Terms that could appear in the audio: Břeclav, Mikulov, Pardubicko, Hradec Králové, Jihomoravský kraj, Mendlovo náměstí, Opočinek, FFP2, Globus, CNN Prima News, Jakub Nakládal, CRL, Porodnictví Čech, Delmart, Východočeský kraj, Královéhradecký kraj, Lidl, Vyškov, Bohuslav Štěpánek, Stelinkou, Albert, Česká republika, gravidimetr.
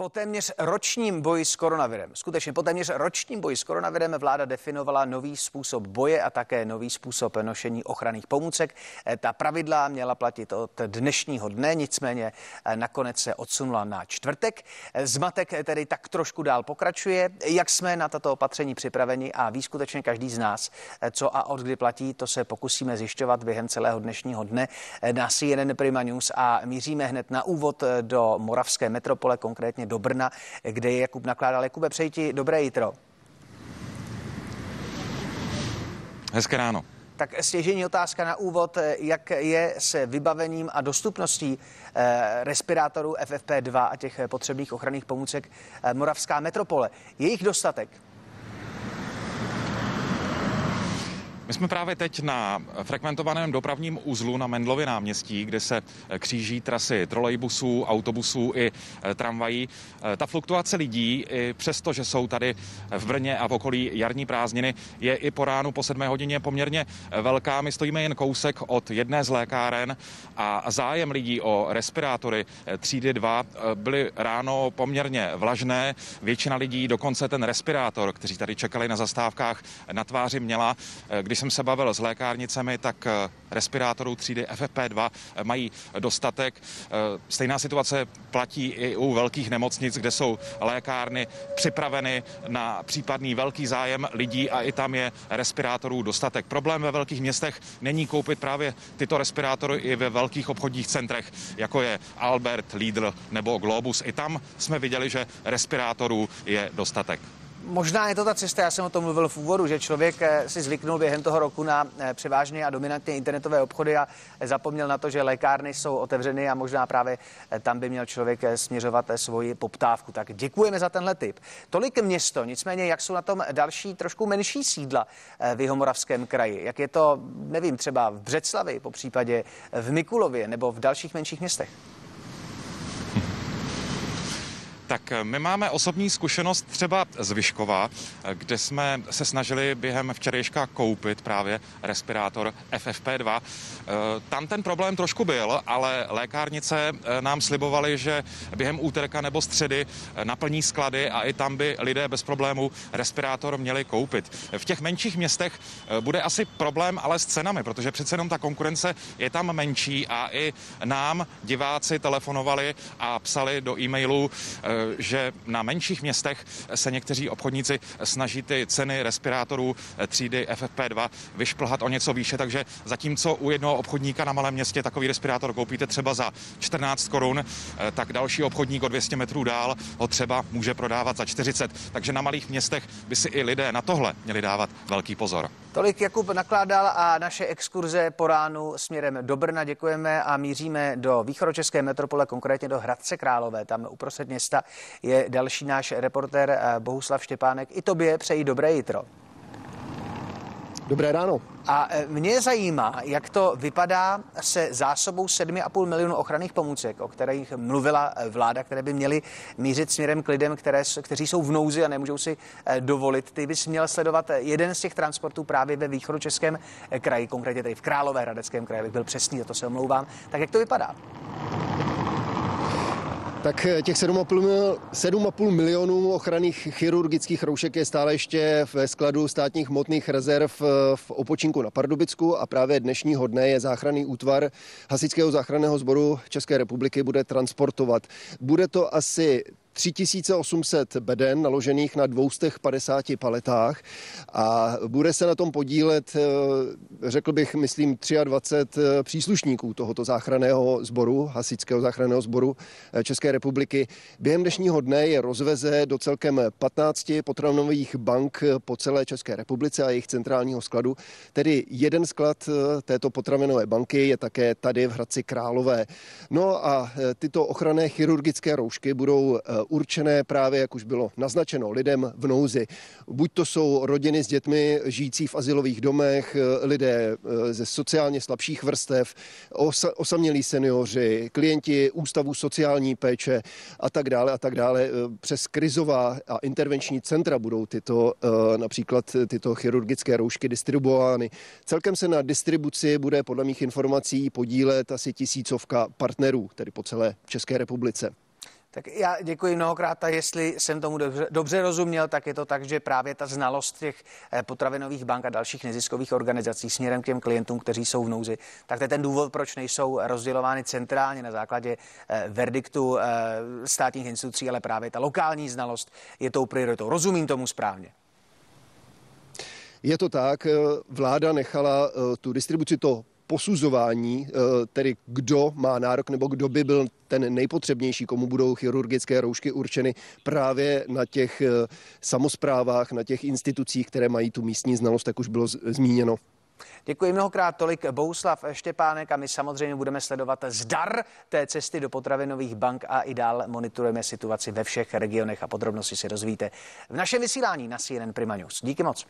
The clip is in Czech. Po téměř ročním boji s koronavirem, vláda definovala nový způsob boje a také nový způsob nošení ochranných pomůcek. Ta pravidla měla platit od dnešního dne, nicméně nakonec se odsunula na čtvrtek. Zmatek tedy tak trošku dál pokračuje. Jak jsme na tato opatření připraveni a ví skutečně každý z nás, co a od kdy platí, to se pokusíme zjišťovat během celého dnešního dne na CNN Prima News a míříme hned na úvod do moravské metropole, konkrétně do Brna, kde je Jakub Nakládal. Jakube, přeji ti dobré jitro. Hezké ráno. Tak stěžejní otázka na úvod, jak je se vybavením a dostupností respirátorů FFP2 a těch potřebných ochranných pomůcek moravská metropole. Je jich dostatek? My jsme právě teď na frekventovaném dopravním uzlu na Mendlově náměstí, kde se kříží trasy trolejbusů, autobusů i tramvají. Ta fluktuace lidí, přesto, že jsou tady v Brně a v okolí jarní prázdniny, je i po ránu po 7 hodině poměrně velká. My stojíme jen kousek od jedné z lékáren a zájem lidí o respirátory třídy 2 byly ráno poměrně vlažné. Většina lidí dokonce ten respirátor, kteří tady čekali na zastávkách, na tváři měla. Když jsem se bavil s lékárnicemi, tak respirátorů třídy FFP2 mají dostatek. Stejná situace platí i u velkých nemocnic, kde jsou lékárny připraveny na případný velký zájem lidí a i tam je respirátorů dostatek. Problém ve velkých městech není koupit právě tyto respirátory i ve velkých obchodních centrech, jako je Albert, Lidl nebo Globus. I tam jsme viděli, že respirátorů je dostatek. Možná je to ta cesta, já jsem o tom mluvil v úvodu, že člověk si zvyknul během toho roku na převážně a dominantně internetové obchody a zapomněl na to, že lékárny jsou otevřeny a možná právě tam by měl člověk směřovat svoji poptávku. Tak děkujeme za tenhle tip. Tolik město, nicméně jak jsou na tom další trošku menší sídla v Jihomoravském kraji? Jak je to, nevím, třeba v Břeclavi, popřípadě v Mikulově nebo v dalších menších městech? Tak my máme osobní zkušenost třeba z Vyškova, kde jsme se snažili během včerejška koupit právě respirátor FFP2. Tam ten problém trošku byl, ale lékárnice nám slibovaly, že během úterka nebo středy naplní sklady a i tam by lidé bez problémů respirátor měli koupit. V těch menších městech bude asi problém ale s cenami, protože přece jenom ta konkurence je tam menší a i nám diváci telefonovali a psali do e-mailů, že na menších městech se někteří obchodníci snaží ty ceny respirátorů třídy FFP2 vyšplhat o něco výše, takže zatímco u jednoho obchodníka na malém městě takový respirátor koupíte třeba za 14 korun, tak další obchodník o 200 metrů dál ho třeba může prodávat za 40. Takže na malých městech by si i lidé na tohle měli dávat velký pozor. Tolik Jakub Nakládal a naše exkurze po ránu směrem do Brna. Děkujeme a míříme do východočeské metropole, konkrétně do Hradce Králové. Tam uprostřed města je další náš reportér Bohuslav Štěpánek. I tobě přeji dobré jitro. Dobré ráno. A mě zajímá, jak to vypadá se zásobou 7,5 milionu ochranných pomůcek, o kterých mluvila vláda, které by měly mířit směrem k lidem, kteří jsou v nouzi a nemůžou si dovolit. Ty bys měl sledovat jeden z těch transportů právě ve východočeském kraji, konkrétně tady v Královéhradeckém kraji, abych byl přesný, za to se omlouvám. Tak jak to vypadá? Tak těch 7,5 milionů ochranných chirurgických roušek je stále ještě ve skladu státních hmotných rezerv v Opočinku na Pardubicku a právě dnešního dne je záchranný útvar Hasičského záchranného sboru České republiky bude transportovat. Bude to asi 3800 beden naložených na 250 paletách a bude se na tom podílet, řekl bych, myslím 23 příslušníků tohoto záchranného sboru, Hasičského záchranného sboru České republiky. Během dnešního dne je rozveze do celkem 15 potravinových bank po celé České republice a jejich centrálního skladu. Tedy jeden sklad této potravinové banky je také tady v Hradci Králové. No a tyto ochranné chirurgické roušky budou určené právě, jak už bylo naznačeno, lidem v nouzi. Buď to jsou rodiny s dětmi žijící v azylových domech, lidé ze sociálně slabších vrstev, osamělí seniori, klienti ústavu sociální péče a tak dále. Přes krizová a intervenční centra budou například tyto chirurgické roušky distribuovány. Celkem se na distribuci bude podle mých informací podílet asi 1000 partnerů, tedy po celé České republice. Tak já děkuji mnohokrát a jestli jsem tomu dobře rozuměl, tak je to tak, že právě ta znalost těch potravinových bank a dalších neziskových organizací směrem k těm klientům, kteří jsou v nouzi, tak to je ten důvod, proč nejsou rozdělovány centrálně na základě verdiktu státních institucí, ale právě ta lokální znalost je tou prioritou. Rozumím tomu správně? Je to tak, vláda nechala tu distribuci to posuzování, tedy kdo má nárok nebo kdo by byl ten nejpotřebnější, komu budou chirurgické roušky určeny právě na těch samosprávách, na těch institucích, které mají tu místní znalost, tak už bylo zmíněno. Děkuji mnohokrát, tolik Bohuslav Štěpánek a my samozřejmě budeme sledovat zdar té cesty do potravinových bank a i dál monitorujeme situaci ve všech regionech a podrobnosti si dozvíte v našem vysílání na CNN Prima News. Díky moc.